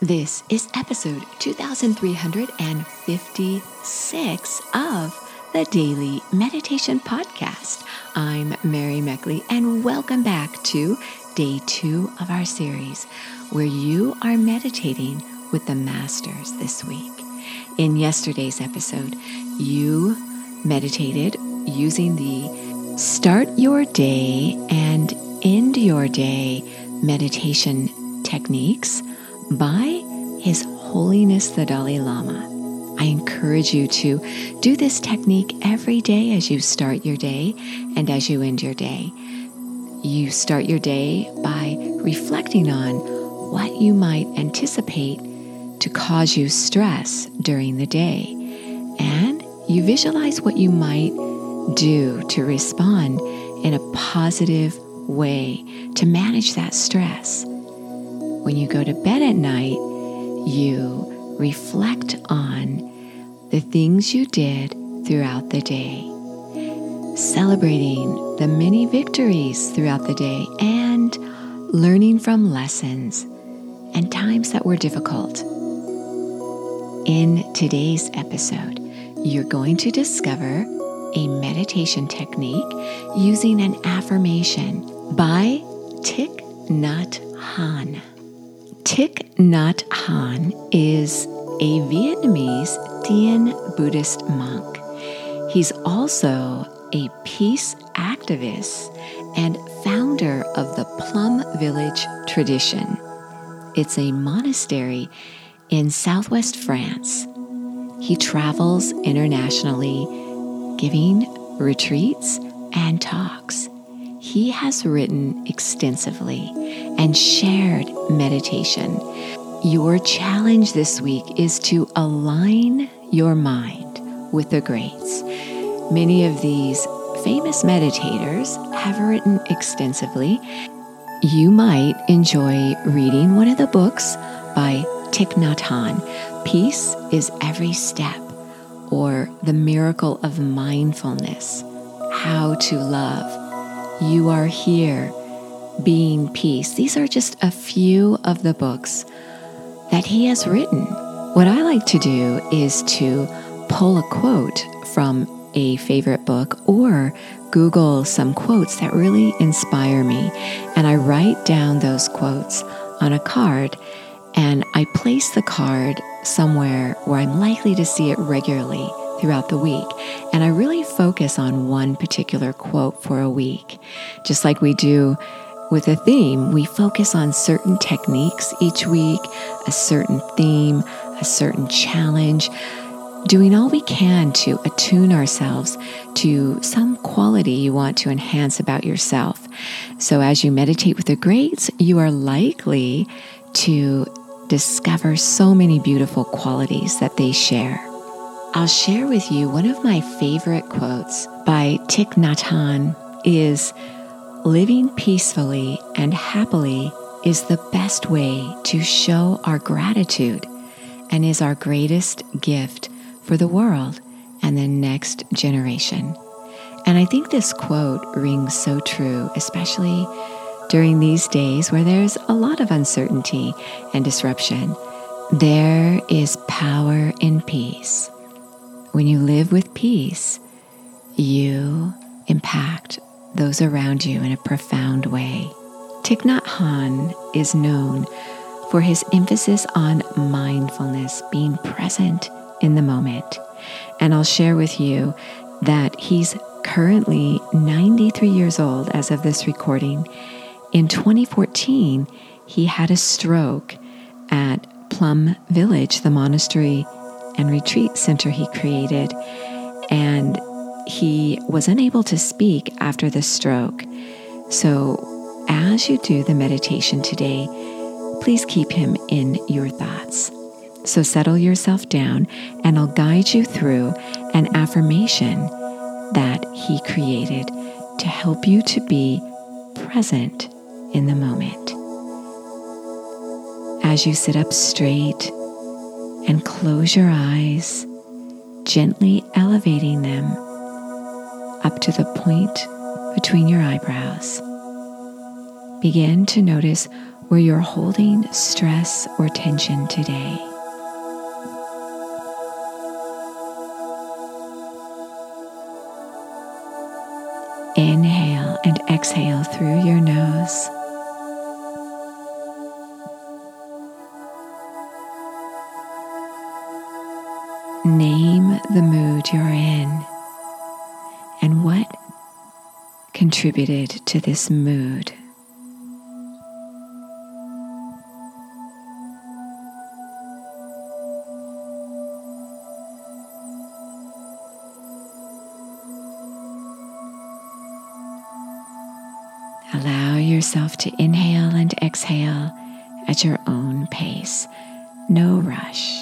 This is episode 2356 of the Daily Meditation Podcast. I'm Mary Meckley, and welcome back to Day 2 of our series, where you are meditating with the Masters this week. In yesterday's episode, you meditated using the Start Your Day and End Your Day meditation techniques by His Holiness the Dalai Lama. I encourage you to do this technique every day as you start your day and as you end your day. You start your day by reflecting on what you might anticipate to cause you stress during the day, and you visualize what you might do to respond in a positive way to manage that stress. When you go to bed at night, you reflect on the things you did throughout the day, celebrating the many victories throughout the day and learning from lessons and times that were difficult. In today's episode, you're going to discover a meditation technique using an affirmation by Thich Nhat Hanh. Thich Nhat Hanh is a Vietnamese Tien Buddhist monk. He's also a peace activist and founder of the Plum Village tradition. It's a monastery in southwest France. He travels internationally, giving retreats and talks. He has written extensively and shared meditation. Your challenge this week is to align your mind with the greats. Many of these famous meditators have written extensively. You might enjoy reading one of the books by Thich Nhat Hanh, Peace is Every Step, or The Miracle of Mindfulness, How to Love, You Are Here, Being Peace. These are just a few of the books that he has written. What I like to do is to pull a quote from a favorite book or Google some quotes that really inspire me, and I write down those quotes on a card, and I place the card somewhere where I'm likely to see it regularly throughout the week. And I really focus on one particular quote for a week. Just like we do with a theme, we focus on certain techniques each week, a certain theme, a certain challenge, doing all we can to attune ourselves to some quality you want to enhance about yourself. So as you meditate with the greats, you are likely to discover so many beautiful qualities that they share. I'll share with you one of my favorite quotes by Thich Nhat Hanh is, "Living peacefully and happily is the best way to show our gratitude and is our greatest gift for the world and the next generation." And I think this quote rings so true, especially during these days where there's a lot of uncertainty and disruption. There is power in peace. When you live with peace, you impact those around you in a profound way. Thich Nhat Hanh is known for his emphasis on mindfulness, being present in the moment. And I'll share with you that he's currently 93 years old as of this recording. In 2014, he had a stroke at Plum Village, the monastery and retreat center he created, and he was unable to speak after the stroke. So as you do the meditation today, please keep him in your thoughts. So settle yourself down, and I'll guide you through an affirmation that he created to help you to be present in the moment. As you sit up straight and close your eyes, gently elevating them up to the point between your eyebrows, begin to notice where you're holding stress or tension today. Inhale and exhale through your nose. Name the mood you're in and what contributed to this mood. Allow yourself to inhale and exhale at your own pace. No rush.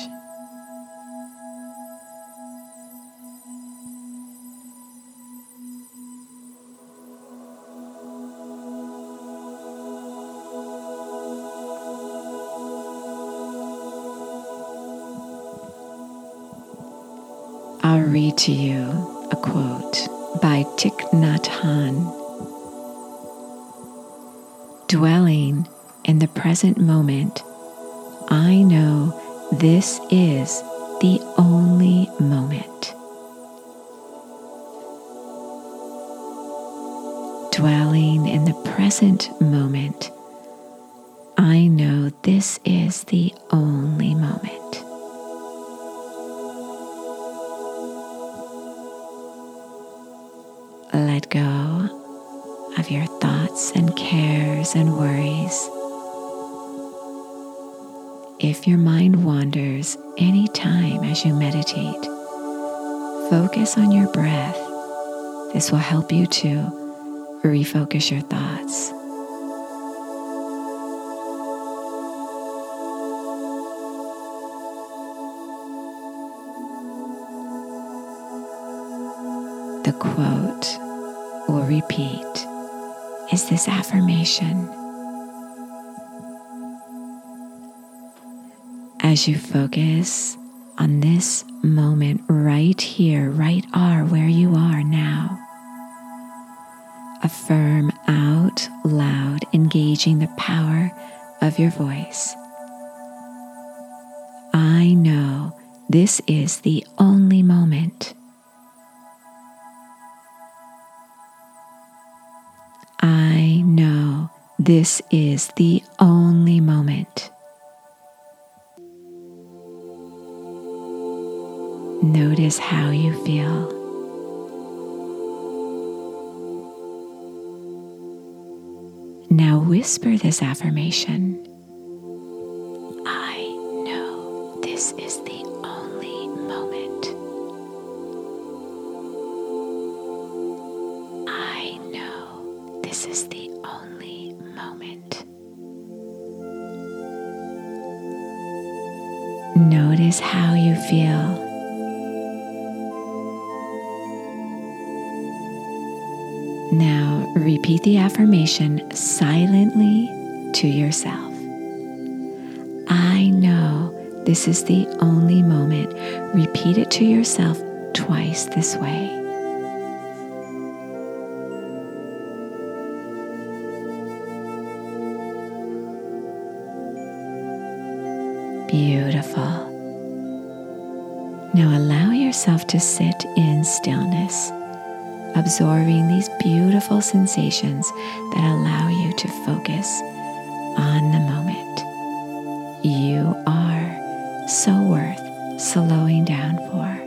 I'll read to you a quote by Thich Nhat Hanh. Dwelling in the present moment, I know this is the only moment. Dwelling in the present moment, I know this is the only moment. Let go of your thoughts and cares and worries. If your mind wanders any time as you meditate, focus on your breath. This will help you to refocus your thoughts. The quote we'll repeat is this affirmation. As you focus on this moment right here, where you are now, affirm out loud, engaging the power of your voice. I know this is the only moment. I know this is the only moment. Notice how you feel. Now whisper this affirmation. I know this is the only moment. This is the only moment. Notice how you feel. Now repeat the affirmation silently to yourself. I know this is the only moment. Repeat it to yourself twice this way. Beautiful. Now allow yourself to sit in stillness, absorbing these beautiful sensations that allow you to focus on the moment. You are so worth slowing down for.